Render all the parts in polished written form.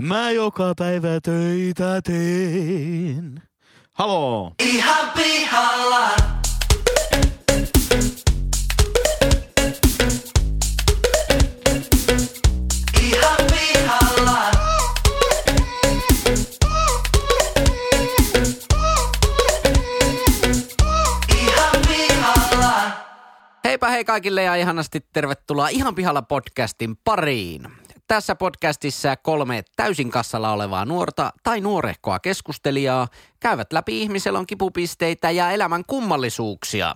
Mä joka päivä töitä teen. Haloo! Ihan pihalla! Ihan pihalla! Ihan pihalla! Heipä hei kaikille ja ihanasti tervetuloa Ihan pihalla podcastin pariin. Tässä podcastissa kolme täysin kassalla olevaa nuorta tai nuorehkoa keskustelijaa käyvät läpi ihmiselon kipupisteitä ja elämän kummallisuuksia.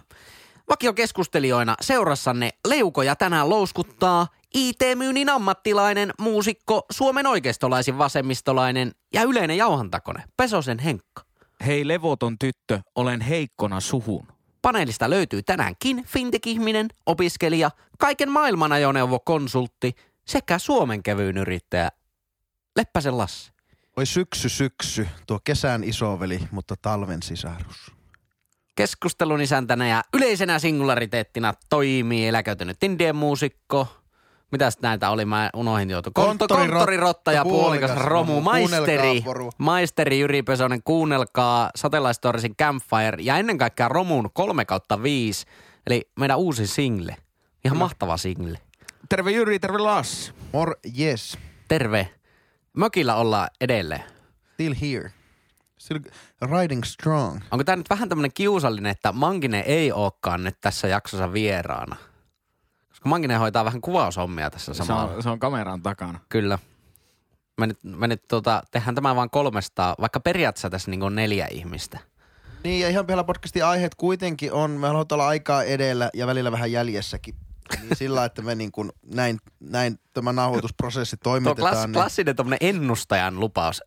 Vakiokeskustelijoina seurassanne leukoja tänään louskuttaa IT-myynnin ammattilainen, muusikko, Suomen oikeistolaisin vasemmistolainen ja yleinen jauhantakone Pesosen Henkka. Hei levoton tyttö, olen heikkona suhun. Paneelista löytyy tänäänkin fintech-ihminen, opiskelija, kaiken maailman ajoneuvokonsultti – sekä Suomen kevyyn yrittäjä Leppäsen Lassi. Oi syksy, tuo kesän isoveli, mutta talven sisarus. Keskustelun isäntänä ja yleisenä singulariteettina toimii eläköitynyt indie-muusikko. Mitäs näitä oli? Mä unohdin joutu. Konttorirotta ja puolikas Romu. Maisteri Jyri Pesonen, kuunnelkaa Satellastorisin Campfire ja ennen kaikkea Romun 3/5, eli meidän uusi single. Ihan mahtava single. Terve Jyri, terve Lassi. Morjes. Terve. Mökillä ollaan edelleen. Still here. Still riding strong. Onko tää nyt vähän tämmönen kiusallinen, että Mangine ei olekaan nyt tässä jaksossa vieraana? Koska Mangine hoitaa vähän kuvaushommia tässä samalla. Se on kameran takana. Kyllä. Me nyt tehdään tämä vaan 300, vaikka periaatteessa tässä niin kuin 4 ihmistä. Niin ja ihan pihalla podcastin aiheet kuitenkin on, me halutaan olla aikaa edellä ja välillä vähän jäljessäkin. Niin sillä, että me niin kuin näin tämä nauhoitusprosessi toimitetaan. Tuo klassinen tommonen ennustajan lupaus.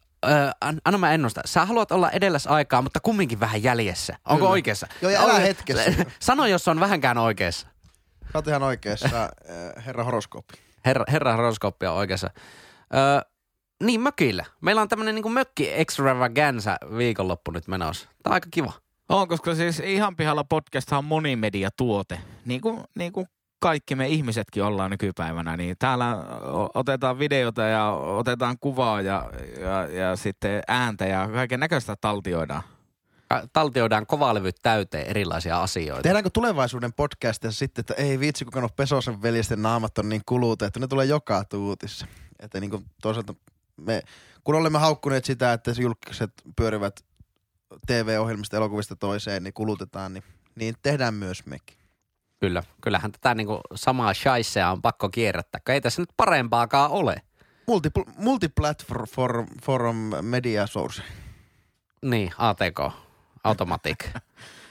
Anna mä ennustaa. Sä haluat olla edelläs aikaa, mutta kumminkin vähän jäljessä. Onko oikeassa? Joo, ja älä hetkessä. Sano, jos on vähänkään oikeassa. Sä oot ihan oikeassa, herra horoskooppi. Herra horoskooppi on oikeassa. Niin, mökillä. Meillä on tämmönen niin kuin mökki-extravaganza viikonloppu nyt menossa. Tää on aika kiva. On, koska siis ihan pihalla podcast on monimediatuote. Niin kuin kaikki me ihmisetkin ollaan nykypäivänä, niin täällä otetaan videota ja otetaan kuvaa ja sitten ääntä ja kaiken näköistä taltioidaan. Taltioidaan kovaa levyt täyteen erilaisia asioita. Tehdäänkö tulevaisuuden podcastia sitten, että ei vitsi kukaan ole Pesosen veljesten naamat on niin kuluta, että ne tulee joka tuutissa. Että niin kuin toisaalta me, kun olemme haukkuneet sitä, että julkiset pyörivät TV-ohjelmista elokuvista toiseen, niin kulutetaan, niin tehdään myös mekin. Kyllä, kyllähän tätä niinku samaa shaisea on pakko kierrättää, kun ei tässä nyt parempaakaan ole. Multiplatform media source. Niin, ATK, automatic,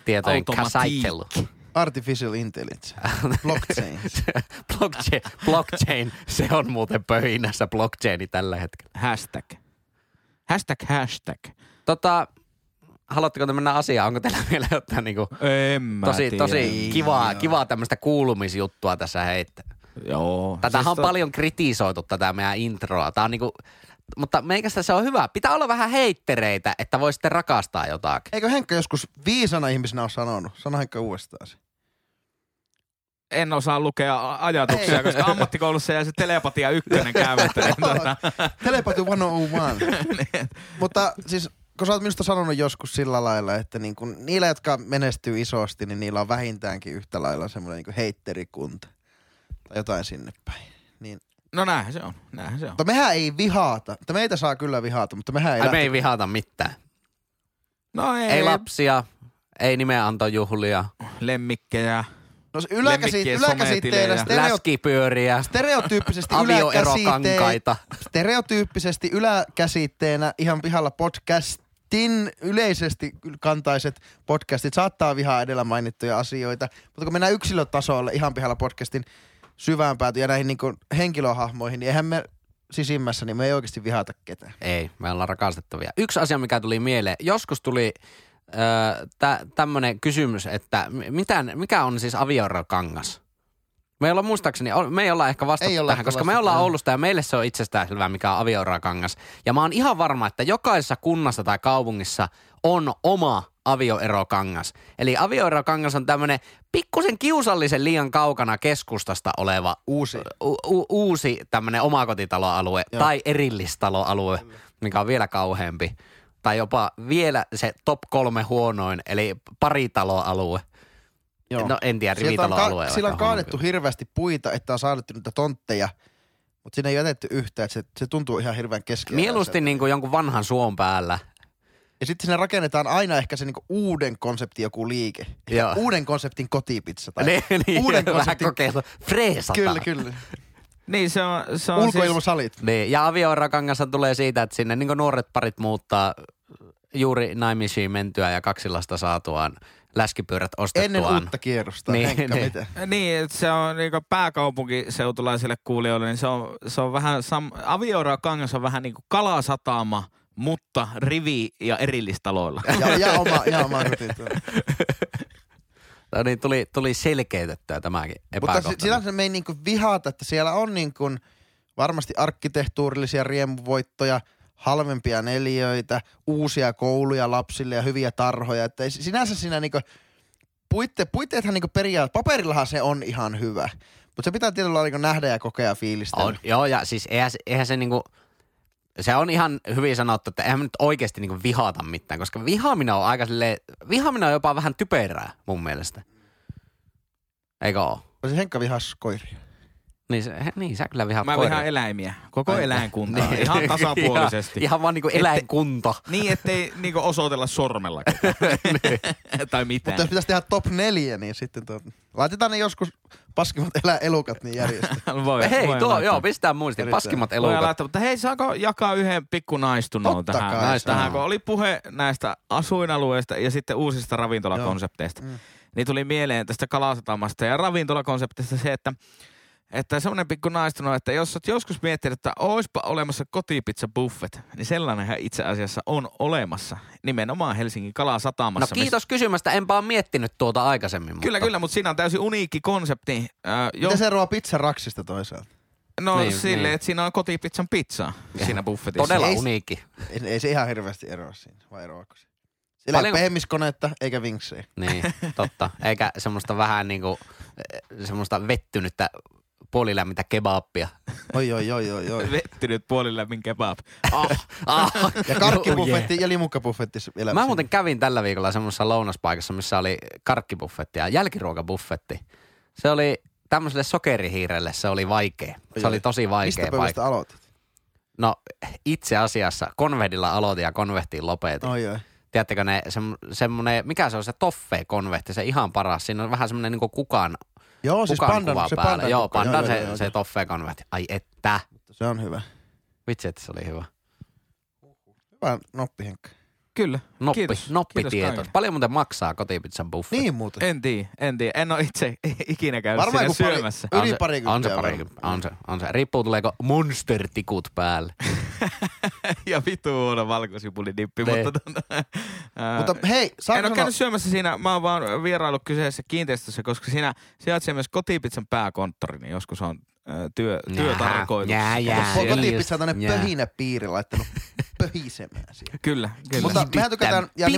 tietojen käsittely. Artificial intelligence, blockchain. Blockchain, se on muuten pöhinässä blockchaini tällä hetkellä. Hashtag. Haluatteko te mennä asiaan? Onko teillä vielä jotain niinku tosi kivaa tämmöistä kuulumisjuttua tässä heittää? Joo. Tätähän on paljon kritisoitu tätä meidän introa. Tää on niinku, mutta meikästä se on hyvä. Pitää olla vähän heittereitä, että voi sitten rakastaa jotakin. Eikö Henkka joskus viisana ihmisenä ole sanonut? Sano Henkka uudestaan se. En osaa lukea ajatuksia, koska ammattikoulussa jäi se telepatia 1 käymättä. Telepatia 101. Mutta siis... Kun sä oot minusta sanonut joskus sillä lailla, että niin kun niillä, jotka menestyy isosti, niin niillä on vähintäänkin yhtä lailla semmoinen niin kuin heitterikunta. Tai jotain sinne päin. Niin. No näinhän se on. Mutta mehän ei vihaata. Mutta meitä saa kyllä vihaata, mutta mehän ei... Me ei vihaata mitään. No ei. Ei lapsia, ei nimeantojuhlia. Lemmikkejä. No yläkäsitteillä läskipyöriä, stereotyyppisesti yläkäsitteenä ihan pihalla podcastin yleisesti kantaiset podcastit saattaa vihaa edellä mainittuja asioita, mutta kun mennään yksilötasolle ihan pihalla podcastin syvään päätyyn ja näihin niin kuin henkilöhahmoihin, niin eihän me sisimmässä, niin me ei oikeasti vihata ketään. Ei, me ollaan rakastettavia. Yksi asia, mikä tuli mieleen, joskus tuli... Tämmönen kysymys, että mikä on siis avioerokangas? Me ei olla muistaakseni, me ei olla ehkä vastattu tähän, koska me ollaan Oulusta ja meille se on itsestäänselvää, mikä on avioerokangas. Ja mä oon ihan varma, että jokaisessa kunnassa tai kaupungissa on oma avioerokangas. Eli avioerokangas on tämmöinen pikkusen kiusallisen liian kaukana keskustasta oleva uusi tämmöinen omakotitaloalue tai erillistaloalue, mikä on vielä kauheampi. Tai jopa vielä se top 3 huonoin, eli paritaloalue. Joo. No en tiedä, rivitaloalue. Sillä on kaadettu hirveästi puita, että on saadettu niitä tontteja. Mutta siinä ei jätetty yhtään, että se tuntuu ihan hirveän keskeinen. Mieluusti niinku jonkun vanhan suon päällä. Ja sitten sinne rakennetaan aina ehkä se niinku uuden konseptin joku liike. Joo. Uuden konseptin kotipizza. Tai niin, uuden konseptin kokeilla. Freesataan. Kyllä. Niin, se on ulkoilmasalit. Siis, niin, ja avioerakangassa tulee siitä, että sinne niinku nuoret parit muuttaa juuri naimisiin mentyä ja 2 lasta saatuaan. Läskipyörät ostettuaan. Ennen uutta kierrosta, Henkka, mitä? Niin, se on niin pääkaupunkiseutulaisille kuulijoille, niin se on vähän, avioerokangas on vähän niin kuin Kalasatama, mutta rivi- ja erillistaloilla. ja oma no niin, tuli selkeytettyä tämäkin epäkohta. Mutta sillä me ei niin kuin vihata, että siellä on niin kuin varmasti arkkitehtuurillisia riemuvoittoja, halvempia neliöitä, uusia kouluja lapsille ja hyviä tarhoja. Että sinänsä siinä niinku puitteethan niinku paperillahan se on ihan hyvä, mutta se pitää tietyllä niinku nähdä ja kokea fiilistä. Joo, ja siis eihän se niinku, se on ihan hyvin sanottu, että eihän me nyt oikeasti niinku vihata mitään, koska vihaaminen on jopa vähän typerää mun mielestä. Eikö oo? Se Henkka vihas koiria. Niin, sä kyllä vihaat koiria. Mä vihaan eläimiä. Koko eläinkuntaa. Niin. Ihan tasapuolisesti. Ihan vaan niinku eläinkunta. Niin, ettei niinku osoitella sormella. Niin. Tai mitään. Mutta jos pitäisi tehdä top 4, niin sitten laitetaan ne joskus paskimmat elukat niin järjestetään. Hei, pistää muistiin. Paskimmat elukat. Laittaa, mutta hei, saako jakaa yhden pikku naistunnon tähän? Kun oli puhe näistä asuinalueista ja sitten uusista ravintolakonsepteista, niin tuli mieleen tästä Kalasatamasta ja ravintolakonseptista se, että semmoinen pikku naistunut, että jos olet joskus miettinyt, että oispa olemassa kotipizza-buffet, niin sellainenhan itse asiassa on olemassa. Nimenomaan Helsingin Kalasatamassa. No kiitos kysymästä, enpä ole miettinyt tuota aikaisemmin. Kyllä, mutta siinä on täysin uniikki konsepti. Miten se eroaa pizzaraksista toisaalta? No niin, silleen, että siinä on kotipizzan pizzaa siinä buffetissa. Todella uniikki. Ei se ihan hirveästi eroa siinä, vai eroako se? Sillä ei pehmiskonetta, eikä vinksejä. Niin, totta. Eikä semmoista vähän niinku, semmoista vettynyttä puolilämmintä kebappia. Oi. Vettynyt puolilämmin kebab. Ja karkkibuffetti ja limukkabufetti. Mä muuten kävin tällä viikolla semmoisessa lounaspaikassa, missä oli karkkibuffetti ja jälkiruokabuffetti. Se oli tämmöiselle sokerihiirelle, se oli vaikea. Se oli tosi vaikea paikka. Mistä pöydästä aloitit? No itse asiassa konvehdilla aloitin ja konvehtiin lopetin. Oi. Tiedättekö ne, semmoinen, mikä se on se toffee-konvehti, se ihan paras. Siinä on vähän semmoinen niin kuin kukaan. Joo, siis pandan. Joo, pandan se toffee-konvehti. Ai että. Se on hyvä. Vitsi, että se oli hyvä. Hyvä noppi, Henkka. Kyllä. Noppitieto. Paljon muuten maksaa kotipizzan buffet? Niin muuten. En tiedä. En ole itse ikinä käynyt siinä syömässä. Varmaan yli parikymppiä. On se. Riippuu tuleeko monstertikut päälle. Ja vittu huono valkosipulidippi. Mutta hei. En ole käynyt syömässä siinä. Mä oon vaan vierailut kyseessä kiinteistössä, koska siinä sijaitsee myös kotipizzan pääkonttori. Niin joskus on työtarkoitus. Kotipizzan on tämmöinen pöhinä piiri laittanut. Pöhisemään siellä. Kyllä. Mutta mehän tykätään ja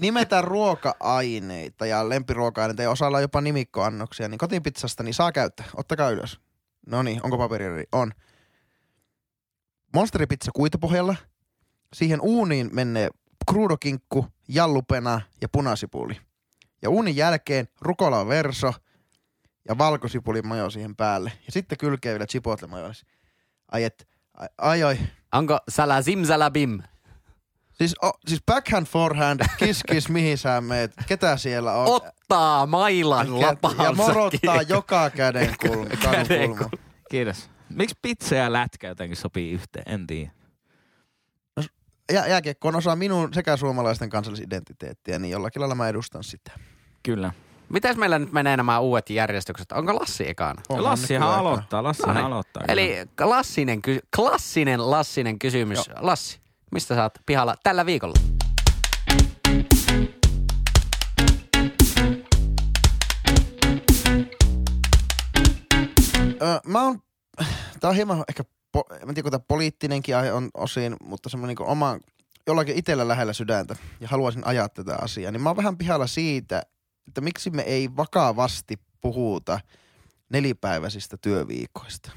nimetään ruoka-aineita ja lempiruoka-aineita ja osalla jopa nimikkoannoksia. Niin kotipizzasta niin saa käyttää. Ottakaa ylös. Noniin, onko paperia? On. Monsteripizza kuitupohjalla. Siihen uuniin menee kruudokinkku, jallupena ja punasipuli. Ja uunin jälkeen rukolaverso ja valkosipulin majo siihen päälle. Ja sitten kylkee vielä chipotle majoisi. Ai. Onko salazim salabim? Siis backhand, forehand, kiss, mihin sä meet, ketä siellä on? Ottaa mailan lapaansa. Ja morottaa joka käden kulma. Kiitos. Miksi pizza ja lätkä jotenkin sopii yhteen? En tiedä. Jääkiekko on osa minun sekä suomalaisten kansallisidentiteettiä, niin jollakin lailla mä edustan sitä. Kyllä. Mitäs meillä nyt menee nämä uudet järjestykset? Onko Lassi ekana? Lassihan aloittaa. Eli klassinen kysymys. Joo. Lassi, mistä sä oot pihalla tällä viikolla? Tää on hieman ehkä, mä en tiedä, kun tää poliittinenkin aihe on osin, mutta semmoinen niin kuin oman jollakin itsellä lähellä sydäntä ja haluaisin ajaa tätä asiaa, niin mä oon vähän pihalla siitä, että miksi me ei vakavasti puhuta nelipäiväisistä työviikoista.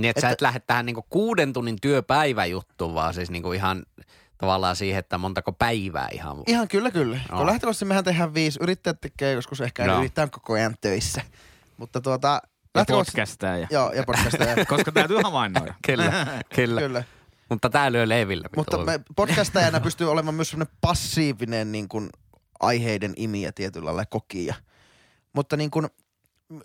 Niin, että sä et lähde tähän niinku 6 tunnin työpäiväjuttuun, vaan siis niinku ihan tavallaan siihen, että montako päivää ihan. Ihan kyllä. No. Kun lähtökohtaisesti mehän tehdään 5, yrittäjät tekee joskus ehkä yrittää koko ajan töissä. Mutta ja podcastaa. Joo, ja podcastaa. Koska täytyy havainnoida. Kyllä. Mutta tää lyö leivillä. Mutta podcastajana pystyy olemaan myös semmoinen passiivinen niin kuin aiheiden imiä tietyllä lailla kokija. Mutta niin kuin,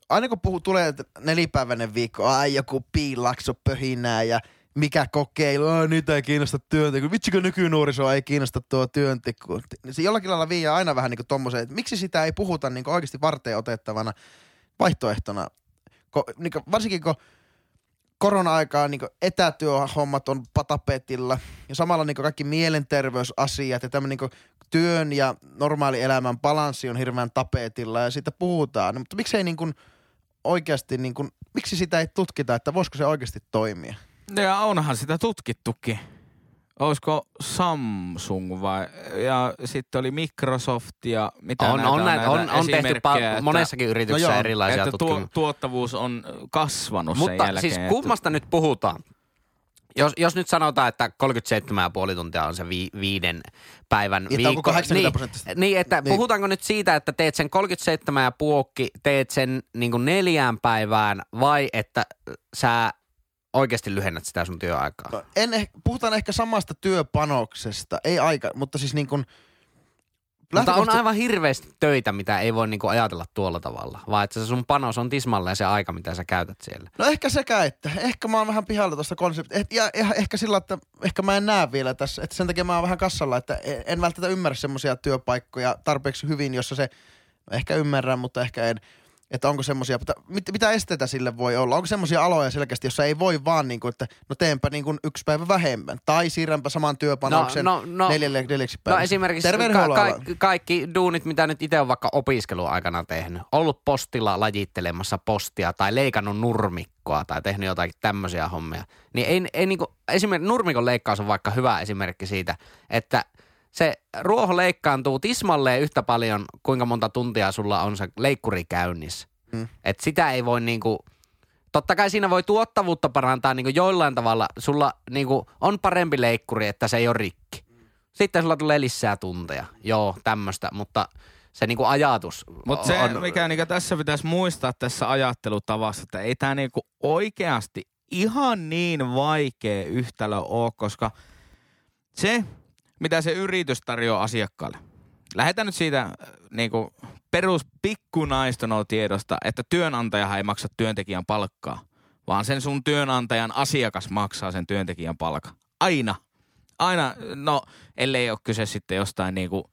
aina kun tulee nelipäiväinen viikko, joku piilakso pöhinää ja mikä kokeilla, niitä ei kiinnosta työntekoa. Vitsikö nykynuorisoa ei kiinnosta tuo työntekoa. Se jollakin lailla viiää aina vähän niin kuin tommoseen, että miksi sitä ei puhuta niin kuin oikeasti varteen otettavana vaihtoehtona. Niin kuin, varsinkin kun korona-aikaa niin kuin etätyöhommat on tapetilla ja samalla niin kuin kaikki mielenterveysasiat ja tämmöinen niin kuin työn ja normaali elämän balanssi on hirveän tapetilla ja siitä puhutaan. No, mutta miksei niin kuin oikeasti, niin kuin, miksi sitä ei tutkita, että voisiko se oikeasti toimia? Ja onhan sitä tutkittukin. Olisiko Samsung vai, ja sitten oli Microsoft ja mitä on, näitä on näitä on tehty monessakin yrityksessä no erilaisia tutkimuksia. Että tuottavuus on kasvanut mutta sen jälkeen. Mutta siis kummasta nyt puhutaan? Jos nyt sanotaan, että 37,5 tuntia on se 5 päivän viikko. 80%. Niin, että puhutaanko nyt siitä, että teet sen 37,5, teet sen niin kuin 4 päivään vai että sä oikeasti lyhennät sitä sun työaikaa? No, puhutaan ehkä samasta työpanoksesta, ei aika, mutta siis niin kuin mutta on aivan hirveästi töitä, mitä ei voi niin kuin ajatella tuolla tavalla, vaan että se sun panos on tismalleen se aika, mitä sä käytät siellä. No ehkä sekä, että ehkä mä oon vähän pihalla tuosta konseptista. Ja ehkä sillä, että ehkä mä en näe vielä tässä, että sen takia mä oon vähän kassalla, että en välttämättä ymmärrä semmoisia työpaikkoja tarpeeksi hyvin, jossa se ehkä ymmärrän, mutta ehkä en. Että onko semmoisia, mitä esteitä sille voi olla? Onko semmoisia aloja selkeästi, jossa ei voi vaan niin kuin, että no teenpä niin kuin 1 päivä vähemmän. Tai siirränpä saman työpanoksen 4 päiväksi. No esimerkiksi kaikki duunit, mitä nyt itse on vaikka opiskeluaikana tehnyt. Ollut postilla lajittelemassa postia tai leikannut nurmikkoa tai tehnyt jotakin tämmöisiä hommia. Niin ei niin kuin, esimerkiksi nurmikon leikkaus on vaikka hyvä esimerkki siitä, että se ruoho leikkaantuu tismalleen yhtä paljon, kuinka monta tuntia sulla on se leikkuri käynnissä. Mm. Että sitä ei voi niinku, totta kai siinä voi tuottavuutta parantaa niinku jollain tavalla. Sulla niinku on parempi leikkuri, että se ei ole rikki. Sitten sulla tulee lisää tunteja. Joo, tämmöistä, mutta se niinku ajatus. Mutta se, mikä niinku tässä pitäisi muistaa tässä ajattelutavassa, että ei tämä niinku oikeasti ihan niin vaikea yhtälö ole, koska se mitä se yritys tarjoaa asiakkaalle. Lähetään nyt siitä niin kuin peruspikkunaistono-tiedosta, että työnantajahan ei maksa työntekijän palkkaa, vaan sen sun työnantajan asiakas maksaa sen työntekijän palkan. Aina, no ellei ole kyse sitten jostain niin kuin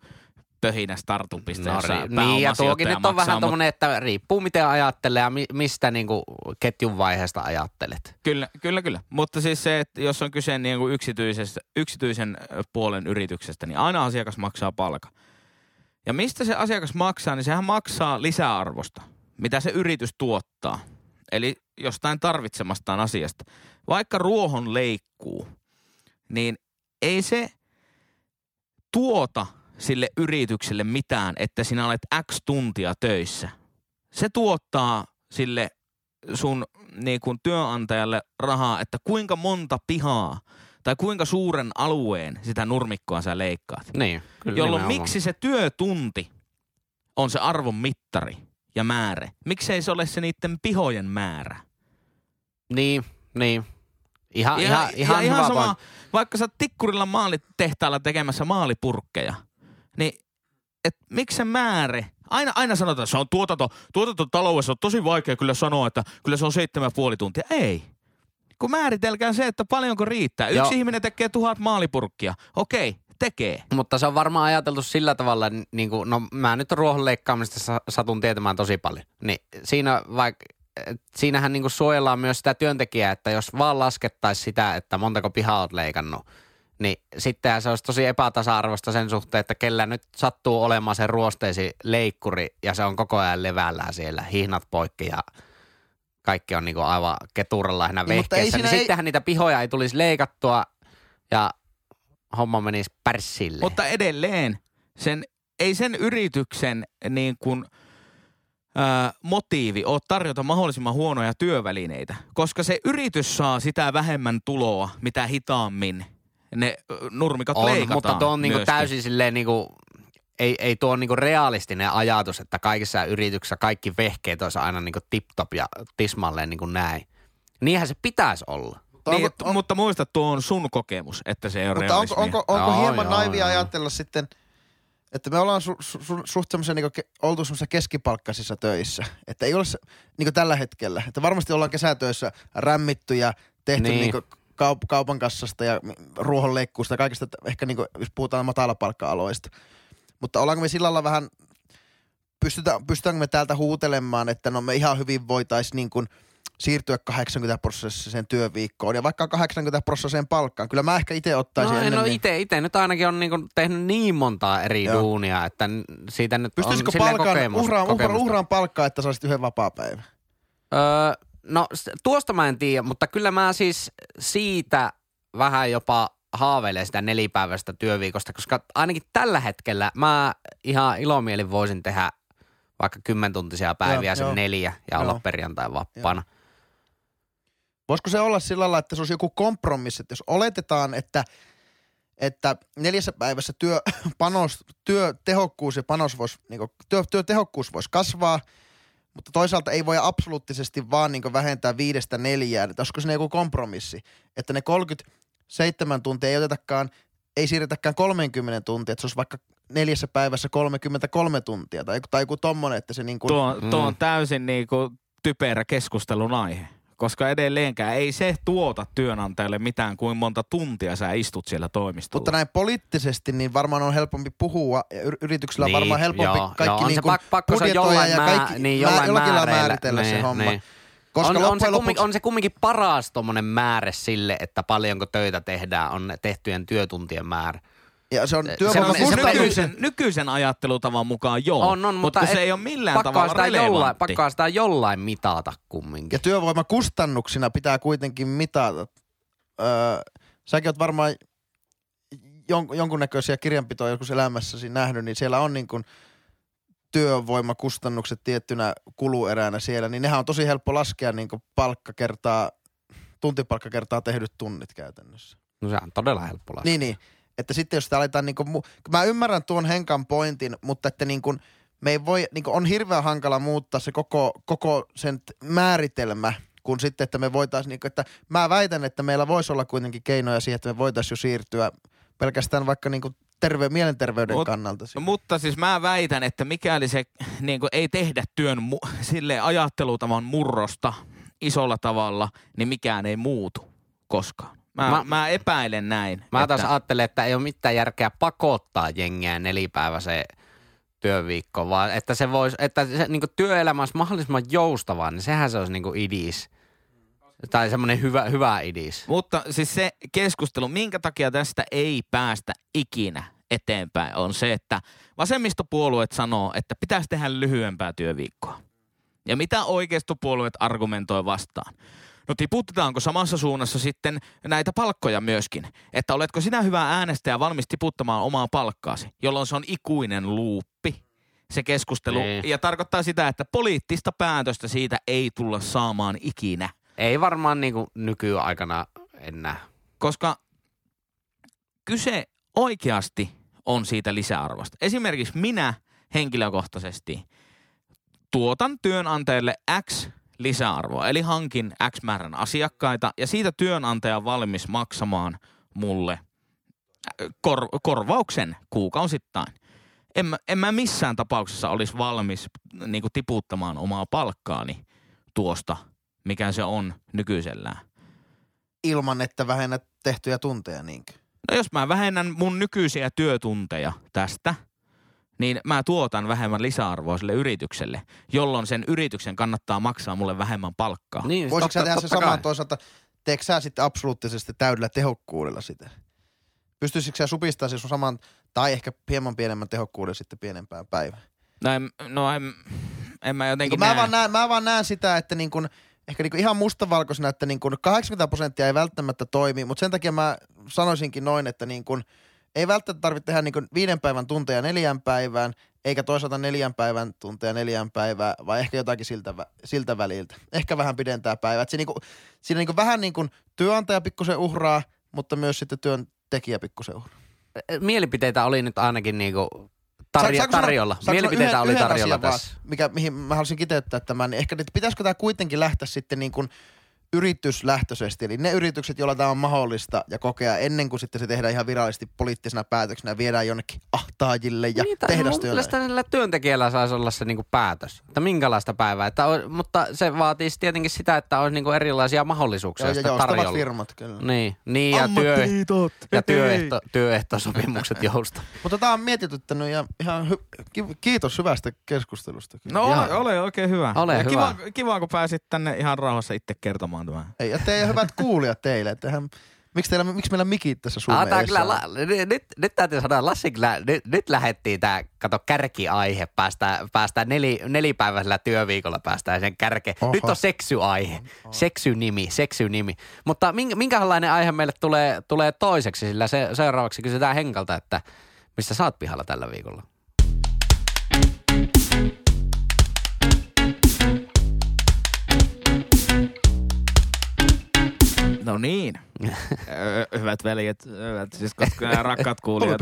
pöhinä startupista, jossa niin, ja tuokin nyt on vähän tommonen, että riippuu miten ajattelee ja mistä niin kuin ketjun vaiheesta ajattelet. Kyllä. Mutta siis se, että jos on kyse niin kuin yksityisen puolen yrityksestä, niin aina asiakas maksaa palkan. Ja mistä se asiakas maksaa, niin sehän maksaa lisäarvosta, mitä se yritys tuottaa. Eli jostain tarvitsemastaan asiasta. Vaikka ruohon leikkuu, niin ei se tuota sille yritykselle mitään, että sinä olet X tuntia töissä. Se tuottaa sille sun niin kuin työnantajalle rahaa, että kuinka monta pihaa tai kuinka suuren alueen sitä nurmikkoa sä leikkaat. Niin, kyllä, jolloin nimenomaan. Miksi se työtunti on se arvon mittari ja määrä? Miksei se ole se niiden pihojen määrä? Niin. Ihan sama, vaikka sä oot Tikkurilla maalitehtaalla tekemässä maalipurkkeja, niin et miksi se määrä? Aina sanotaan, että se on tuotantotaloudessa on tosi vaikea kyllä sanoa, että kyllä se on 7,5 tuntia. Ei. Kun määritelkään se, että paljonko riittää. Yksi ihminen tekee 1000 maalipurkkia. Okei, tekee. Mutta se on varmaan ajateltu sillä tavalla, niin kuin, no mä nyt ruohon leikkaamista satun tietämään tosi paljon. Niin siinä vaikka siinähän niin kuin suojellaan myös sitä työntekijää, että jos vaan laskettaisiin sitä, että montako pihaa olet leikannut, niin sittenhän se olisi tosi epätasa-arvoista sen suhteen, että kellä nyt sattuu olemaan sen ruosteisi leikkuri ja se on koko ajan levällään siellä, hihnat poikki ja kaikki on niin kuin aivan keturalla siinä vehkeessä. Niin sittenhän niitä pihoja ei tulisi leikattua ja homma menisi pärssille. Mutta edelleen, ei sen yrityksen niin kuin motiivi ole tarjota mahdollisimman huonoja työvälineitä, koska se yritys saa sitä vähemmän tuloa, mitä hitaammin ne nurmikat on, leikataan. Mutta tuo on niinku täysin silleen niinku, ei tuo on niinku realistinen ajatus, että kaikissa yrityksissä kaikki vehkeet olisi aina niinku tip-top ja tismalleen niinku näin. Niinhän se pitäisi olla. Niin, mutta muista, tuo on sun kokemus, että se ei ole realismia. Mutta onko hieman naivia ajatella sitten, että me ollaan suht semmoisia, niinku, oltu semmoisia keskipalkkaisissa töissä. Että ei ole se, niinku tällä hetkellä. Että varmasti ollaan kesätöissä rämmitty ja tehty niin. Niinku kaupan kassasta ja ruohonleikkuusta ja kaikista, ehkä niinku, jos puhutaan matalapalkka-aloista. Mutta ollaanko me sillä lailla vähän, pystytäänkö me täältä huutelemaan, että no me ihan hyvin voitaisiin niin kuin siirtyä 80% työviikkoon ja vaikka 80% palkkaan. Kyllä mä ehkä itse ottaisin. No itse nyt ainakin on niinku tehnyt niin montaa eri duunia, että siitä nyt on silleen kokemusta. Pystyisikö uhraan palkkaa, että saisit yhden vapaapäivän? No tuosta mä en tiedä, mutta kyllä mä siis siitä vähän jopa haaveilen sitä 4-päiväistä työviikosta, koska ainakin tällä hetkellä mä ihan ilomielin voisin tehdä vaikka 10-tuntisia päiviä sen 4 ja olla perjantai vapaana. Voisiko se olla sillä lailla, että se olisi joku kompromissi, että jos oletetaan, että 4 päivässä työtehokkuus voisi kasvaa, mutta toisaalta ei voi absoluuttisesti vaan niin kuin vähentää 5-4. Olisiko siinä joku kompromissi, että ne 37 tuntia ei siirretäkään 30 tuntia, että se olisi vaikka 4 päivässä 33 tuntia tai joku tommonen, että se niin kuin... Tuo on täysin niin kuin typerä keskustelun aihe. Koska edelleenkään ei se tuota työnantajalle mitään, kuin monta tuntia sä istut siellä toimistolla. Mutta näin poliittisesti niin varmaan on helpompi puhua. Yrityksillä niin, on varmaan helpompi kaikki niin kuin budjetoja ja kaikki niin jollakin lailla määritellä se homma. Niin. Koska on se kumminkin paras tommonen määrä sille, että paljonko töitä tehdään, on tehtyjen työtuntien määrä. Ja se on nykyisen ajattelutavan mukaan mutta se ei ole millään tavalla relevantti. Pakkaa sitä jollain mitata kumminkin. Ja työvoimakustannuksina pitää kuitenkin mitata. Säkin oot varmaan jonkunnäköisiä kirjanpitoja joskus elämässäsi nähnyt, niin siellä on niin kuin työvoimakustannukset tiettynä kulueränä siellä, niin nehän on tosi helppo laskea niin kuin tuntipalkkakertaa tehdyt tunnit käytännössä. No se on todella helppo laskea. Niin. Että sitten jos sitä aletaan niinku, mä ymmärrän tuon Henkan pointin, mutta että niinku, me ei voi, niinku on hirveän hankala muuttaa se koko sen määritelmä, kun sitten, että me voitaisiin niinku, että mä väitän, että meillä voisi olla kuitenkin keinoja siihen, että me voitaisiin jo siirtyä pelkästään vaikka niinku mielenterveyden kannalta. Mutta siis mä väitän, että mikäli se niinku ei tehdä työn silleen ajattelutavan murrosta isolla tavalla, niin mikään ei muutu koskaan. Mä epäilen näin. Mä taas ajattelen, että ei ole mitään järkeä pakottaa jengiä 4-päiväiseen työviikkoon, vaan että se voisi, että se niinku työelämä olisi mahdollisimman joustavaa, niin sehän se olisi niinku idis. Tai semmoinen hyvä idis. Mutta siis se keskustelu, minkä takia tästä ei päästä ikinä eteenpäin, on se, että vasemmistopuolueet sanoo, että pitäisi tehdä lyhyempää työviikkoa. Ja mitä oikeistopuolueet argumentoi vastaan? No tiputetaanko samassa suunnassa sitten näitä palkkoja myöskin? Että oletko sinä hyvä äänestäjä valmis tiputtamaan omaa palkkaasi, jolloin se on ikuinen luuppi, se keskustelu. Ei. Ja tarkoittaa sitä, että poliittista päätöstä siitä ei tulla saamaan ikinä. Ei varmaan niin kuin nykyaikana enää. Koska kyse oikeasti on siitä lisäarvosta. Esimerkiksi minä henkilökohtaisesti tuotan työnantajalle X lisäarvoa. Eli hankin X määrän asiakkaita ja siitä työnantaja on valmis maksamaan mulle korvauksen kuukausittain. En mä missään tapauksessa olisi valmis niinku tiputtamaan omaa palkkaani tuosta, mikä se on nykyisellään. Ilman, että vähennät tehtyjä tunteja niinkö? No jos mä vähennän mun nykyisiä työtunteja tästä, niin mä tuotan vähemmän lisäarvoa sille yritykselle, jolloin sen yrityksen kannattaa maksaa mulle vähemmän palkkaa. Niin, voisitko sä tehdä se samaan toisaalta, teekö sä sitten absoluuttisesti täydellä tehokkuudella sitä? Pystyisikö sä supistaa sen sun saman, tai ehkä hieman pienemmän tehokkuuden sitten pienempään päivään? No en mä jotenkin niin mä vaan näen sitä, että niin kun, ehkä niin kun ihan mustavalkoisena, että niin kun 80% ei välttämättä toimi, mutta sen takia mä sanoisinkin noin, että niin kun, ei välttämättä tarvitse tehdä niin kun 5 päivän tunteja 4 päivään, eikä toisaalta 4 päivän tunteja 4 päivää, vaan ehkä jotakin siltä väliltä. Ehkä vähän pidentää päivät. Siinä niin kun vähän niin kun työnantaja pikkusen uhraa, mutta myös sitten työntekijä pikkusen uhraa. Mielipiteitä oli nyt ainakin niinku tarjolla. Mielipiteitä oli tarjolla tässä. Mihin mä haluaisin kiteyttää tämän, niin ehkä pitäisikö tämä kuitenkin lähteä sitten niin kuin yrityslähtöisesti, eli ne yritykset, joilla tämä on mahdollista ja kokea ennen kuin sitten se tehdään ihan virallisesti poliittisena päätöksenä ja viedään jonnekin ahtaajille ja niin, tehdastyölle. Mun mielestä työntekijällä saisi olla se niinku päätös, että minkälaista päivää, että on, mutta se vaatii tietenkin sitä, että olisi niinku erilaisia mahdollisuuksia ja sitä tarjolla. Firmat, kyllä. Niin ja työehtosopimukset jousta. Mutta tämä on mietityttänyt ja ihan kiitos hyvästä keskustelusta. Kyllä. No ihan. Ole oikein hyvä. Ole ja hyvä. Kiva, kun pääsit tänne ihan rauhassa itse kertomaan. Ei, ja teidän hyvät kuulijat teille, että miksi meillä mikit tässä Suomessa? Nyt täytyy sanoa, Lassi kyllä, nyt lähettiin tää, kato, kärkiaihe, päästään nelipäiväisellä työviikolla, päästään sen kärkeen. Oho. Nyt on seksyaihe, seksynimi. Mutta minkälainen aihe meille tulee toiseksi, sillä seuraavaksi kysytään Henkalta, että missä sä oot pihalla tällä viikolla? No niin. Hyvät veljet, siskot, rakkaat kuulijat.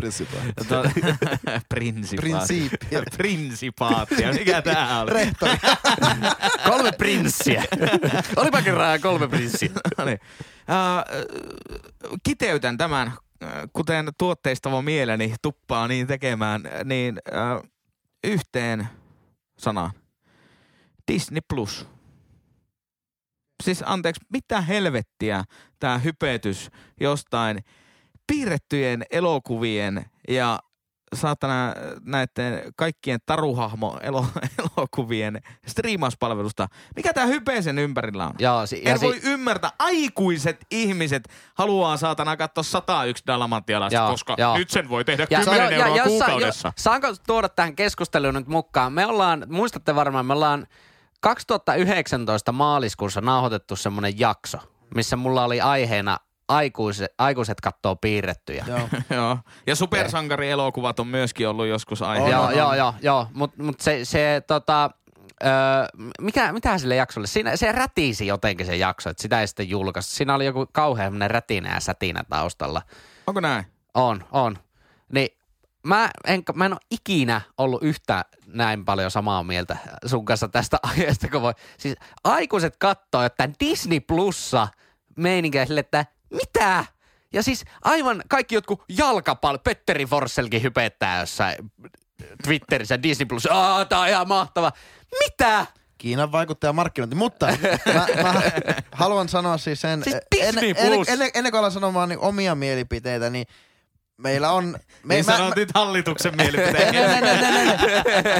Prinsipaattia. Mikä tää oli? Rehtori. 3 prinssiä. Olipakin 3 prinssiä. No niin. Kiteytän tämän, kuten tuotteistava mieleni tuppaa niin tekemään, niin yhteen sanaan. Disney Plus. Siis anteeksi, mitä helvettiä tämä hypetys jostain piirrettyjen elokuvien ja saatana näiden kaikkien taruhahmo-elokuvien striimauspalvelusta. Mikä tämä hype sen ympärillä on? Joo, voi ymmärtää. Aikuiset ihmiset haluaa saatana katsoa 101 dalmatialaista, koska nyt sen voi tehdä 10 euroa kuukaudessa. Saanko tuoda tähän keskusteluun nyt mukaan? Muistatte varmaan, me ollaan 2019 maaliskuussa nauhoitettu semmoinen jakso, missä mulla oli aiheena aikuiset kattoo piirrettyjä. Joo. Ja supersankarielokuvat on myöskin ollut joskus aiheena. Joo. Mut se mitähän sille jaksolle? Se rätisi jotenkin se jakso, että sitä ei sitten julkaistu. Siinä oli joku kauhean rätinä ja sätinä taustalla. Onko näin? On. Niin. Mä en ole ikinä ollut yhtä näin paljon samaa mieltä sun kanssa tästä aiheesta, kun voi. Siis aikuiset kattoo, että Disney Plussa meininkiä sille, että mitä? Ja siis aivan kaikki jotkut Petteri Forsellkin hypettää jossain Twitterissä Disney Plus. Tää on ihan mahtava. Mitä? Kiinan vaikuttaja markkinointi, mutta mä haluan sanoa siis sen. Siis Disney Plus. Ennen kuin alan sanomaan niin omia mielipiteitä, niin meillä on... Niin sanoit nyt hallituksen mielipiteen.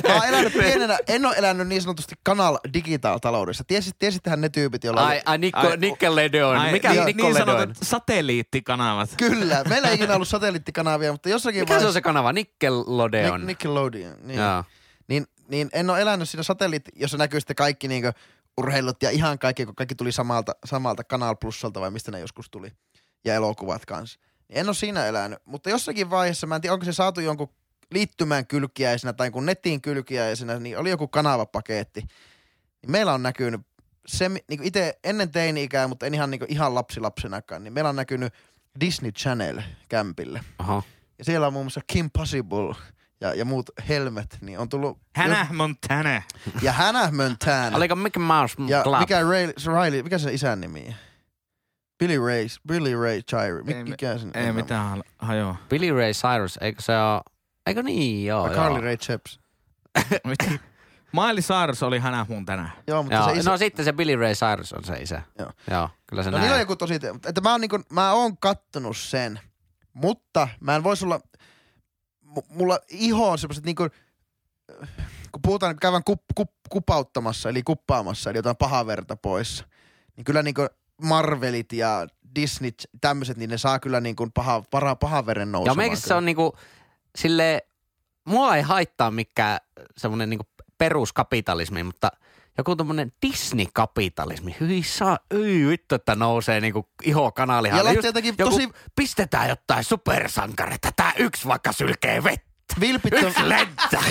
Mä oon elänyt pienenä, en oo elänyt niin sanotusti Canal Digital-taloudessa. Tiesittehän ne tyypit, joilla... Nickelodeon. Mikä on Nickelodeon? Niin sanotut satelliittikanavat. Kyllä, meillä ei ikinä ollut satelliittikanavia, mutta jossakin... Mikä se on se kanava? Nickelodeon. Nickelodeon, niin. Niin en oo elänyt siinä satelliitti, jossa näkyy sitten kaikki niinkö urheilut ja ihan kaikki, kun kaikki tuli samalta Canal Plusalta vai mistä ne joskus tuli. Ja elokuvat kanssa. En ole siinä elänyt, mutta jossakin vaiheessa, mä en tiedä, onko se saatu jonkun liittymään kylkiäisenä tai kun netin kylkiäisenä, niin oli joku kanavapaketti. Meillä on näkynyt, se, niin kuin itse ennen teini-ikää, mutta en ihan, niin kuin, ihan lapsenakkaan, niin meillä on näkynyt Disney Channel kämpille. Aha. Ja siellä on muun muassa Kim Possible ja muut helmet, niin on tullut... Hannah Montana. Ja Hannah Montana. Oliko Mickey Mouse Club? Ja mikä se isän nimi on? Billy Ray Cyrus. Mikä sen? Ei mitään hajoa. Billy Ray Cyrus, eikö niin? Carly Rae Jepsen. Miley Cyrus oli Hannah Montana. Joo, mutta se isä... No sitten se Billy Ray Cyrus on se isä. Joo, kyllä se näin. No niin on joku tosi... Että mä oon kattonut sen, mutta mä en vois olla... Mulla iho on semmoset niinku... Kun puhutaan, käydään kupauttamassa, eli kuppaamassa, eli jotain pahaa verta pois. Niin kyllä niinku... Marvelit ja Disney, tämmöiset, niin ne saa kyllä niin kuin pahan veren nousemaan. Ja meikässä se on niin kuin silleen, mua ei haittaa mikään semmoinen niin kuin peruskapitalismi, mutta joku tommonen Disney-kapitalismi. Hyi saa, vittu, että nousee niinku iho kanalihan. Ja lähtee jotenkin tosi... Pistetään jotain supersankareita. Tää yksi vaikka sylkee vettä. Vilpitön... Yksi lentää.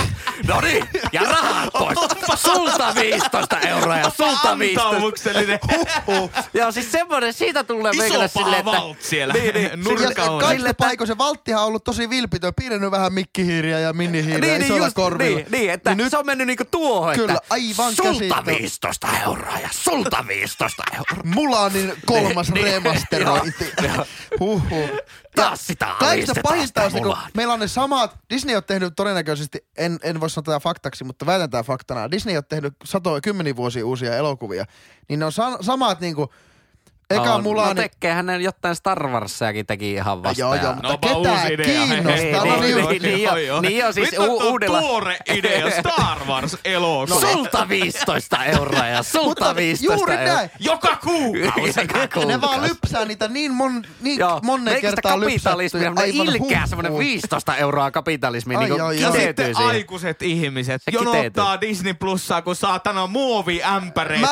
No niin, ja rahat pois. Sulta 15 euroa ja sulta 15. Antaumuksellinen. Huhhuh. Joo, siis semmoinen, siitä tulee meikälle silleen, että... Iso paha valt siellä. Niin. Nurkaolle. Kaikista paikoissa valttihan on ollut tosi vilpitön. Piirrennyt vähän mikkihiiriä ja minihiiriä niin, isolla just, korvilla. Niin, että niin se on mennyt niinku tuohon, kyllä, että... aivan sulta 15 euroa ja sulta 15 euroa. Mulanin kolmas remasterointi. Huhhuh. Taas sitä kaikista pahinta on se, kun meillä on ne samat... Disney on tehnyt todennäköisesti, en voi sanoa tätä faktaksi, mutta väitän tämä faktana. Disney on tehnyt satoja, kymmeniä vuosia uusia elokuvia. Niin ne on samat niinku... Eka on, Mulani... No tekkeehän ne jotain Star Warsiakin teki ihan vasta. Joo, mutta ketään kiinnostaa. Niin on siis uudella... Nyt on tuore idea, Star Wars-elokuva. Sulta 15 euroa ja sulta 15 euroa. Joka kuukausi. Ne vaan lypsää niitä niin monen kertaa lypsättyjä. Ne ilkeää semmoinen 15 euroa kapitalismi kiteytyy siihen. Aikuiset ihmiset jonottaa Disney Plussaa, kun saatana muoviämpäreitä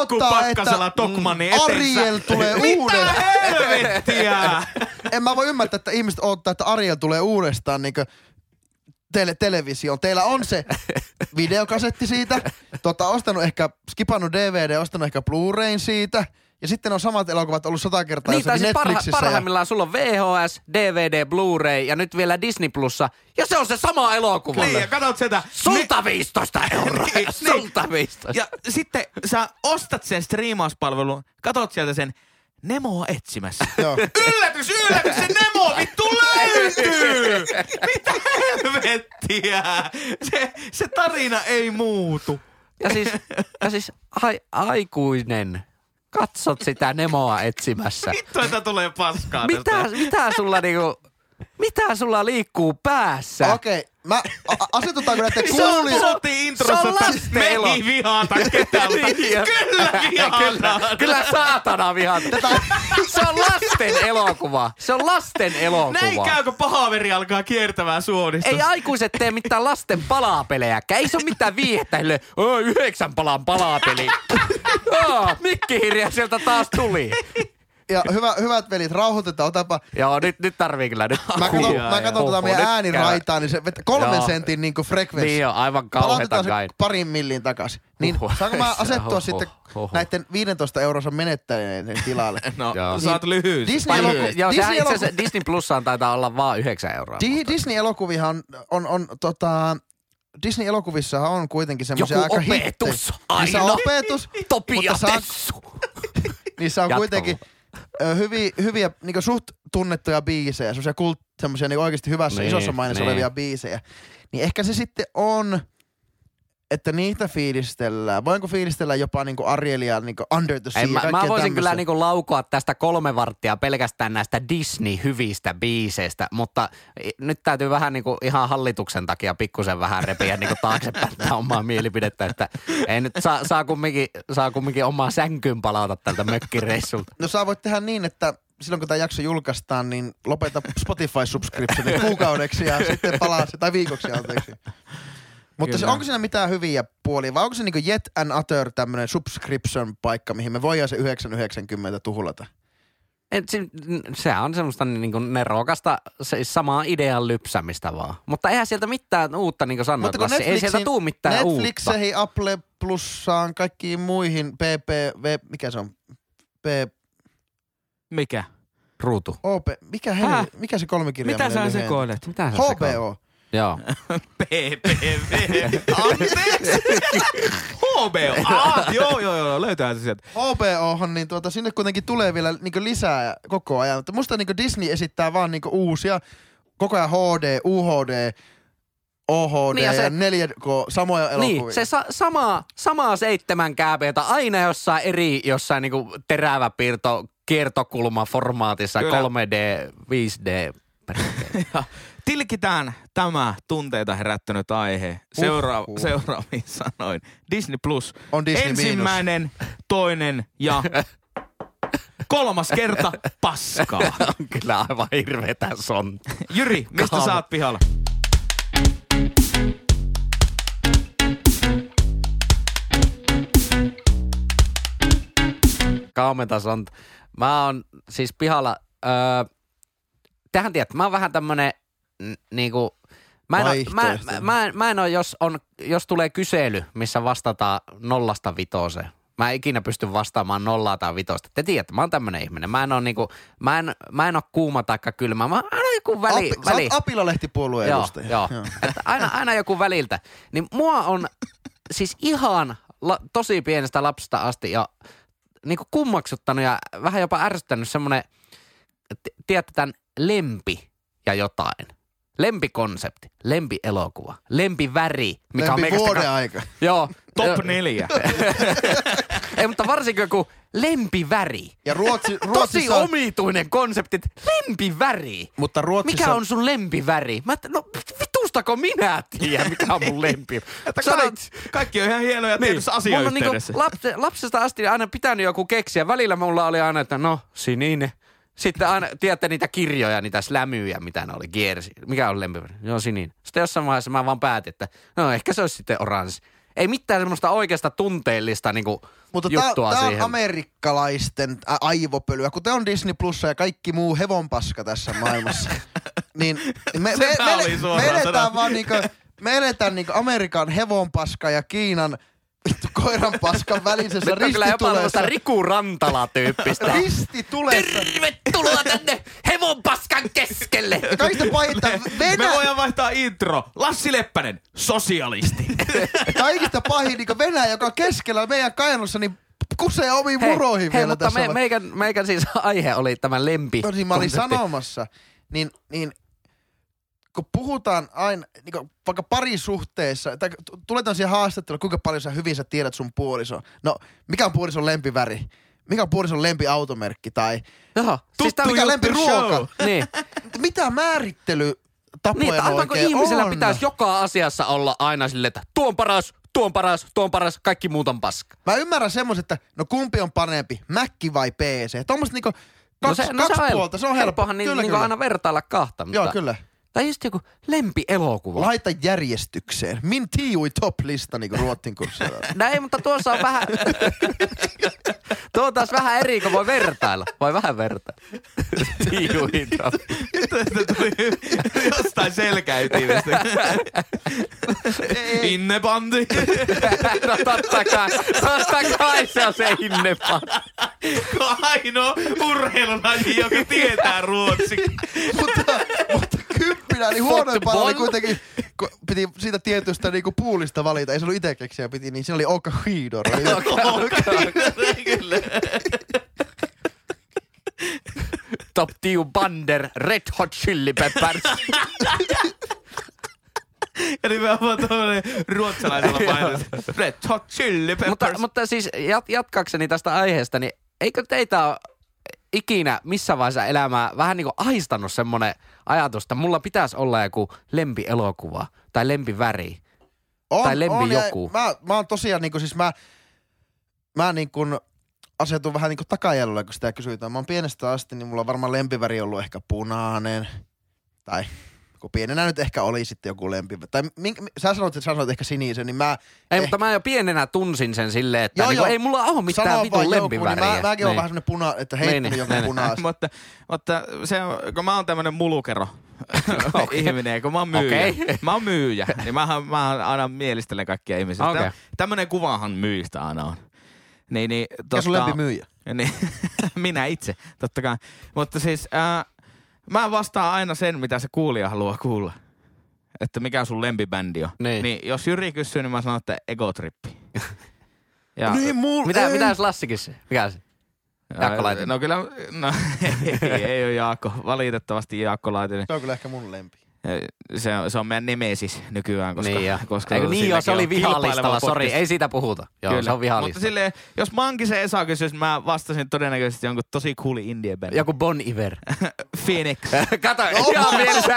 pikkupakkasella Tokmannin eteensä. Tulee uudestaan. Mitä helvettiä? En mä voi ymmärtää, että ihmiset odottaa, että Ariel tulee uudestaan niinkö televisioon. Teillä on se videokasetti siitä. Ostanut ehkä, skipannut DVD, ostanut ehkä Blu-rayn siitä. Ja sitten on samat elokuvat ollut 100 kertaa niin, jossakin Netflixissä. Siis parhaimmillaan sulla on VHS, DVD, Blu-ray ja nyt vielä Disney Plussa. Ja se on se sama elokuva. Niin, ja katot sitä. Sulta 15 euroa. Sulta 15. Ja sitten sä ostat sen striimauspalvelun, katot sieltä sen Nemoa etsimässä. Yllätys, yllätys, se Nemo vittu löytyy! Mitä helvettiä? Se tarina ei muutu. Ja siis aikuinen... Katsot sitä Nemoa etsimässä. Vittu, että tulee paskaa. Mitä sulla liikkuu päässä? Okei, mä asetutaanko näette kuulijoille? Sotiin introssa tästä. Me ei vihata ketään. Kyllä vihataan. Kyllä saatana vihataan. Se on lasten elokuva. Se on lasten elokuva. Näin käykö pahaveri alkaa kiertämään suodista? Ei aikuiset tee mitään lasten palapelejäkään. Ei se ole mitään viihettä. 9 palan palapeli. Mikkihirja sieltä taas tuli. Ja hyvät velit, rauhoitetaan, otapa. Joo, nyt tarvii kyllä. Nyt. Mä katon tätä meidän ääniraitaa, niin se 3 sentin niinku frekvenssi. Niin on, aivan kauheeta kai. Parin millin takaisin. Niin, saanko mä asettua sitten näiden 15 euronsa menettäneiden tilalle? No, niin, sä oot lyhyys. Disney Plussaan taitaa olla vaan 9 euroa. Disney-elokuvihan on Disney-elokuvissahan on kuitenkin semmoisia aika hittejä. Joku opetus aina. Opetus. Topia Tessu. Niissä on kuitenkin... hyviä, niinku suht tunnettuja biisejä, semmoisia niinku oikeasti hyvässä isossa mainessa olevia biisejä. Niin ehkä se sitten on, että niitä fiilistellään. Voinko fiilistellä jopa niinku Arielia, niinku Under the Sea? Mä voisin kyllä niinku laukoa tästä 3 varttia pelkästään näistä Disney-hyvistä biiseistä, mutta nyt täytyy vähän niinku ihan hallituksen takia pikkusen vähän repiä niinku taaksepäin omaa mielipidettä, että ei nyt saa kumminkin omaa sänkyyn palauta tältä mökkireissulta. No sä voit tehdä niin, että silloin kun tämä jakso julkaistaan, niin lopeta Spotify-subscriptionin kuukaudeksi ja sitten palaa se, tai viikoksi anteeksi. Mutta se, onko siinä mitään hyviä puolia, vai onko se niinku yet another tämmönen subscription-paikka, mihin me voidaan se 9,90 tuhlata? Se on semmoista niinku nerokasta, se samaa idean lypsämistä vaan. Mutta eihän sieltä mitään uutta, niin kuin sanoit, Lassi. Ei sieltä tuu mitään Netflixiin, uutta. Netflixiin, Apple Plussaan, kaikkiin muihin, PPV, mikä se on? Mikä? Ruutu. OP, mikä se 3 kirjaa? Mitä sä sekoilet? HBO. Joo. PPV. Anteeksi. HBO. Joo, löytää se sieltä. HBOhan, niin sinne kuitenkin tulee vielä niinku lisää koko ajan. Mutta musta niinku Disney esittää vaan niinku uusia, koko ajan HD, UHD, OHD niin ja 4K, samoja elokuvia. Niin, se samaa 7 kääpeitä aina jossain niinku teräväpiirto, kiertokulmaformaatissa, kyllä. 3D, 5D. Tilkitään tämä tunteita herättänyt aihe seuraaviin sanoin. Disney Plus on Disney ensimmäinen, toinen ja 3. kerta paskaa. On kyllä aivan hirveetä son. Jyri, mistä sä oot pihalla? kaumeita on. Mä oon siis pihalla, tähän tiedät, mä oon vähän tämmönen niinku, mä en oo, jos tulee kysely, missä vastataan 0–5. Mä en ikinä pysty vastaamaan 0 tai 5. Te tiedätte, mä oon tämmönen ihminen. Mä en oo niinku, mä en oo kuuma taikka kylmä. Mä aina joku väli. Sä oot Apila-lehtipuolueen edustaja. Joo. Aina joku väliltä. Niin mua on siis ihan tosi pienestä lapsesta asti ja niinku kummaksuttanut ja vähän jopa ärsyttänyt semmonen, tiedätte tämän lempi ja jotain. Lempikonsepti, lempielokuva, lempiväri. Lempivuodenaika. Joo. Top 4. Ei, mutta varsinkin joku lempiväri. Ja Ruotsissa tosi on omituinen konsepti, lempiväri. Mutta Ruotsissa mikä on sun lempiväri? Mä no vitustako minä tiedä, mikä on mun lempi. Kaikki on ihan hienoja niin. Tietysti asiayhteydessä. Mulla on niinku lapsesta asti aina pitänyt joku keksiä. Välillä mulla oli aina, että no sininen. Sitten aina, tiedätte niitä kirjoja, niitä slämyjä, mitä ne oli, kiersi. Mikä on lempiväri? Joo, sininen. Sitten jossain vaiheessa mä vaan päätin, että no ehkä se olisi sitten oranssi. Ei mitään semmoista oikeasta tunteellista niinku juttua siihen. Mutta tää on amerikkalaisten aivopölyä, kun tää on Disney Plussa ja kaikki muu hevonpaska tässä maailmassa. Niin me eletään vaan niinku, Amerikan hevonpaska ja Kiinan vittu koiran paskan välisessä ristitulessa. Nyt on kyllä jopa tämmöistä Riku Rantala-tyyppistä. Ristitulessa. Tervetuloa tänne hevon paskan keskelle. Kaikista pahinta me voidaan vaihtaa intro. Lassi Leppänen, sosialisti. Kaikista pahin niin Venäjä, joka on keskellä meidän kainalossa, niin kusee omiin muroihin vielä tässä. Mutta meikän siis aihe oli tämä lempi. No niin, mä olin sanomassa. Niin kun puhutaan aina, niin vaikka parisuhteessa, tai tulee tämmöisiä haastatteluja, kuinka paljon sä hyvin sä tiedät sun puolisoa. No, mikä on puolison lempiväri? Mikä on puolison lempiautomerkki? Tai jaha, siis mikä on lempiruoka? Niin. Mitä määrittelytapoja niin, on oikein? Ihmisellä on? Pitäisi joka asiassa olla aina silleen, että tuo on paras, tuo on paras, tuo on paras, kaikki muut on paska. Mä ymmärrän semmoisen, että no kumpi on parempi, Mäkki vai PC? Tuommoiset niinku kaksi puolta, se on helppo. Helpohan aina vertailla kahta. Joo, kyllä. Tai just joku lempielokuva. Laita järjestykseen. Min tiui top-lista niinku Ruotsin kurssilla. Näin, mutta tuossa on vähän... Tuo on taas vähän eri, kun voi vertailla. Voi vähän vertailla. Tiui top. Tästä tuli jostain selkäytimestä. Innebandi. No totta kai se on se innebandi. Ainoa urheilulaji, joka tietää ruotsin. Mutta kyppinä, niin huonoimpana oli kuitenkin, kun piti siitä tietystä niinku puulista valita, ei se ollut itse keksiä piti, niin siinä oli Oka Hiidor. Kyllä. Top Tiu Bander, Red Hot Chili Peppers. Ja nimenomaan tuollainen ruotsalaisella painossa. Red Hot Chili Peppers. Mutta siis jatkaakseni tästä aiheesta, niin eikö teitä ole ikinä missä vaiheessa elämää vähän niin kuin ahistanut semmoinen ajatus, että mulla pitäisi olla joku lempielokuva tai lempiväri tai lempijoku. Mä oon tosiaan niin kuin siis mä niin kuin asetun vähän niin kuin takajalolle, kun sitä kysytään. Mä oon pienestä asti, niin mulla on varmaan lempiväri ollut ehkä punainen tai kun pienenä nyt ehkä oli sitten joku lempiväri. Tai sä sanoit ehkä sinisen, niin mä... Ei, mutta mä jo pienenä tunsin sen silleen, että joo, ei mulla ole mitään vitun lempiväriä. Niin mäkin on vähän semmoinen puna, että heittänyt joku punaista. Mutta se on, kun mä oon tämmönen mulukero ihminen, kun mä oon myyjä. Okay. Mä oon myyjä, niin mähän aina mielistelen kaikkia ihmisiä. Okay. Tämmönen kuvahan myyjistä aina on. Niin, ja sun lempimyyjä? Niin, minä itse, totta kai. Mutta siis... Mä vastaan aina sen, mitä se kuulija haluaa kuulla. Että mikä sun lempibändi on. Niin jos Jyri kysyy, niin mä sanon, että Egotrippi. Ja niin mitä jos Lassi kysyy? Mikä se? Jaakko Laitinen. No kyllä, ei ole Jaakko. Valitettavasti Jaakko Laitinen. Se on kyllä ehkä mun lempi. Se on meidän nimesis nykyään, koska... Niin, se oli vihalistalla, sori. Ei siitä puhuta. Joo, kyllä. Se on vihalistalla. Mutta silleen, jos Mangise Esa kysyisi, mä vastasin todennäköisesti jonkun tosi cooli indie band. Joku Bon Iver. Phoenix. Kato, ihan mielessä.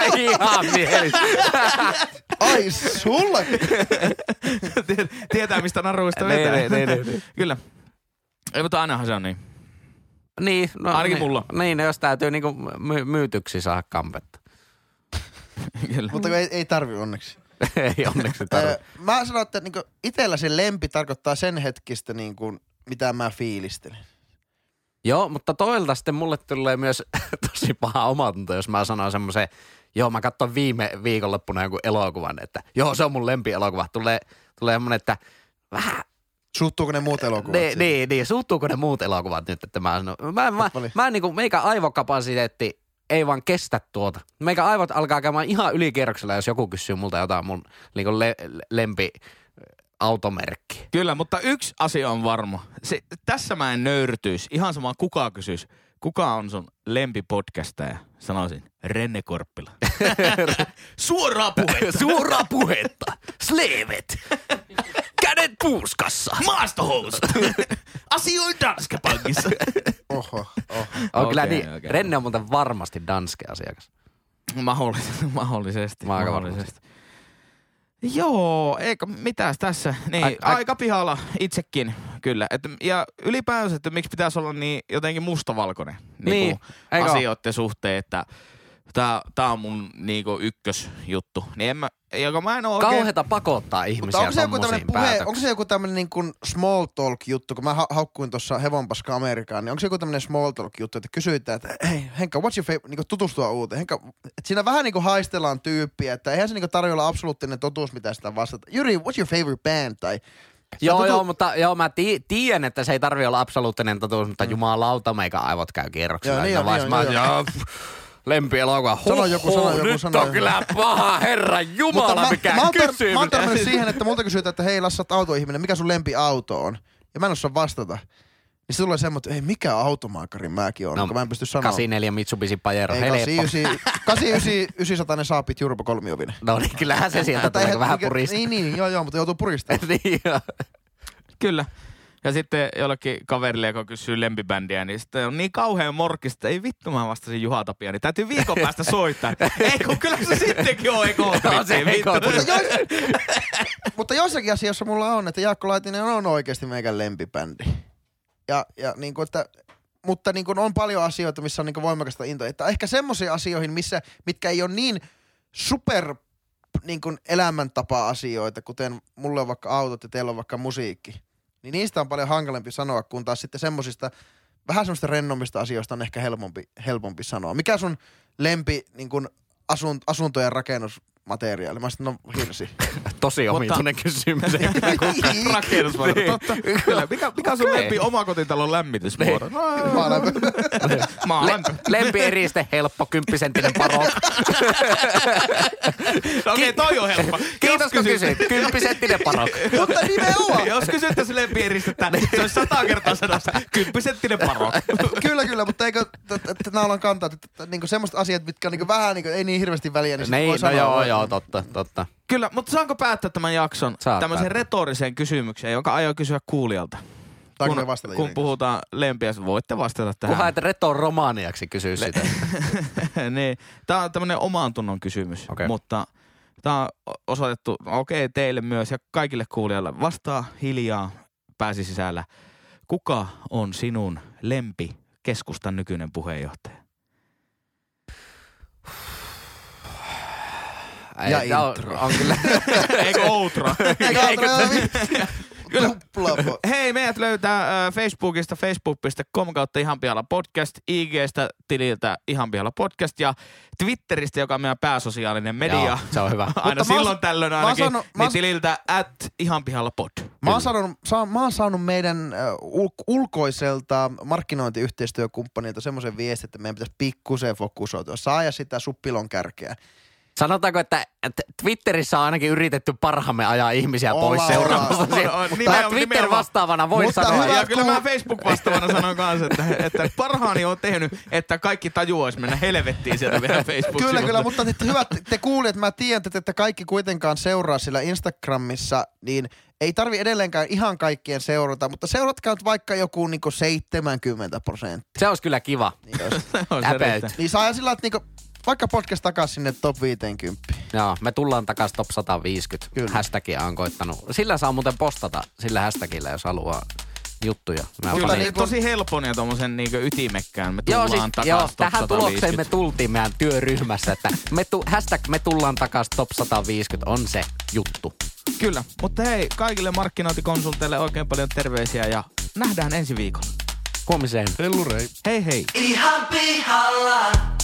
Ai, sulla! Tietää, mistä naruista vetää. Kyllä. Ei, mutta ainahan se on niin. Niin. No, ainakin mulla. Niin, jos täytyy niinku myytyksi saada kampetta. Kyllä. Mutta ei tarvi onneksi. Ei onneksi tarvi. Mä sanon, että niinku itellä se lempi tarkoittaa sen hetkistä, niinku, mitä mä fiilistelen. Joo, mutta toilta sitten mulle tulee myös tosi paha omatunto, jos mä sanon semmoisen, joo mä katson viime viikonloppuna jonkun elokuvan, että joo se on mun lempielokuva. Tulee semmoinen, että vähän... Suuttuuko ne muut elokuvat? Niin, suuttuuko ne muut elokuvat nyt, että mä sanon. Mä niinku, meikä aivokapasiteetti ei vaan kestä tuota. Meikä aivot alkaa käymään ihan ylikierroksella, jos joku kysyy multa jotain mun niinku lempi... automerkki. Kyllä, mutta yksi asia on varma. Tässä mä en nöyrtyisi. Ihan sama kuka kysyisi. Kuka on sun lempipodcastaja? Sanoisin, Renne Korppila. Suoraa puhetta. Sleevet. Kädet puuskassa. Maastohousut. Asioi Danske Bankissa. Oho. Okay. Renne on muuten varmasti Danske-asiakas. Mahdollisesti. Joo, eikä mitäs tässä. Niin, aika pihalla itsekin, kyllä. Ja ylipäänsä, että miksi pitäisi olla niin jotenkin mustavalkoinen niin asioiden suhteen, että tää on mun niinku ykkösjuttu. Niin en mä, en oo oikein... Kauheeta pakottaa ihmisiä tommosiin päätöksiin. Onko se joku tämmönen niin kuin small talk juttu, kun mä haukkuin tuossa Hevonpaska Amerikaan, niin onko se joku tämmönen small talk juttu, että kysytään, että hei Henkka, what's your favorite, niin tutustua uuteen. Henkka, että siinä vähän niin kuin haistellaan tyyppiä, että eihän se niin kuin tarjolla absoluuttinen totuus, mitä sitä vastata. Jyri, what's your favorite band? Tai... Mutta mä tiedän, että se ei tarvi olla absoluuttinen totuus, mutta jumalauta, meikä aivot käy kierroksella. Joo. Lempielokuva. Nyt on kyllä paha herra jumala, mikä kysymys. Mä oon tarvinnut siihen, että multa kysytään, että hei Lasse, sä oot autoihminen, mikä sun lempiauto on? Ja mä en osaa vastata. Niin se tulee semmoinen, että hei, mikä automaakari mäkin on, kun mä en pysty sanoa. 84 Mitsubishi Pajero, helppo. 89 Saapit Jurpo kolmiovinen. No niin, kyllähän se sieltä tulee vähän purista. Niin, mutta joutuu puristamaan. Kyllä. Ja sitten jollekin kaverille, joka kysyy lempibändiä, niin sitten on niin kauhean morkista, ei vittu mä vastasin Juha Tapia, niin täytyy viikon päästä soittaa. Ei kun kyllä se sittenkin on ekotritsi. Mutta jossakin asiassa mulla on, että Jaakko Laitinen on oikeasti meikän lempibändi. Ja niin kuin, että... Mutta niin kuin on paljon asioita, missä on niin kuin voimakasta intoa. Että ehkä semmoisia asioihin, mitkä ei ole niin super... niin kuin elämäntapa-asioita, kuten mulla on vaikka autot ja teillä on vaikka musiikki. Niin niistä on paljon hankalempi sanoa, kun taas sitten semmosista, vähän semmoista rennommista asioista on ehkä helpompi sanoa. Mikä sun lempi niin kun asuntojen rakennusmateriaali? Mä sanoin, no hirsi. Tosi omituinen kysymys. Rakennusmateriaali, totta. Mikä on sun lempi omakotitalon lämmitysmuoto? Maalämpö. Lempieriste helppo, 10-senttinen parok. Okei, toi on helppo. Kiitos kun kysyit, 10-senttinen parok. Mutta nimenomaan. Jos kysyttäisiin lempieristettä, se olisi 100 kertaa 100. 10-senttinen parok. Kyllä, mutta eikö, että naulan kantaa, että semmoiset asiat, mitkä on vähän ei niin hirveästi väliä, niin sitten voi sanoa. Joo, totta. Kyllä, mutta saanko päättää tämän jakson tämmöisen retorisen kysymyksen, jonka aion kysyä kuulijalta? Kun puhutaan lempiä, voitte vastata tähän. Kunhan et retoromaaniaksi kysyä sitä. Niin, tämä on tämmöinen oman tunnon kysymys, okay. Mutta tämä on osoitettu teille myös ja kaikille kuulijalle. Vastaa hiljaa pääsi sisällä. Kuka on sinun lempi keskustan nykyinen puheenjohtaja? Ja intro. On kyllä. Eikö outro? Kyllä. Hei, meidät löytää Facebookista, facebook.com kautta Ihan pihalla podcast, IGstä tililtä Ihan pihalla podcast ja Twitteristä, joka on meidän pääsosiaalinen media. Joo, se on hyvä. Aina silloin tällöin ainakin, niin tililtä @ihanpihallapod. Mä oon saanut meidän ulkoiselta markkinointiyhteistyökumppanilta semmoisen viestin, että meidän pitäisi pikkusen fokusoitua. Saa ja sitä suppilon kärkeä. Sanotaanko, että Twitterissä on ainakin yritetty parhaamme ajaa ihmisiä pois seuraamasta. Mutta Twitter vastaavana voi sanoa. Ja kyllä mä Facebook vastaavana sanon kanssa, että parhaani on tehnyt, että kaikki tajuaisi mennä helvettiin sieltä vielä Facebookissa. Kyllä, mutta hyvät te kuulijat, mä tiedän, että kaikki kuitenkaan seuraa sillä Instagramissa, niin ei tarvi edelleenkään ihan kaikkien seurata, mutta seuratkaa vaikka joku niinku 70%. Se olisi kyllä kiva. Niin saa sillä, että niinku... Vaikka podcast takas sinne top 50. Joo, me tullaan takas top 150. Kyllä. Hashtagia on koittanut. Sillä saa muuten postata, sillä hashtagillä, jos haluaa juttuja. Kyllä, niin tosi helpon ja tommosen niinku ytimekkään. Me tullaan takas top 150. Tähän tulokseen me tultiin meidän työryhmässä, että hashtag me tullaan takas top 150 on se juttu. Kyllä, mutta hei, kaikille markkinointikonsulteille oikein paljon terveisiä ja nähdään ensi viikolla. Huomiseen. Hellurei. Hei hei. Ihan pihalla.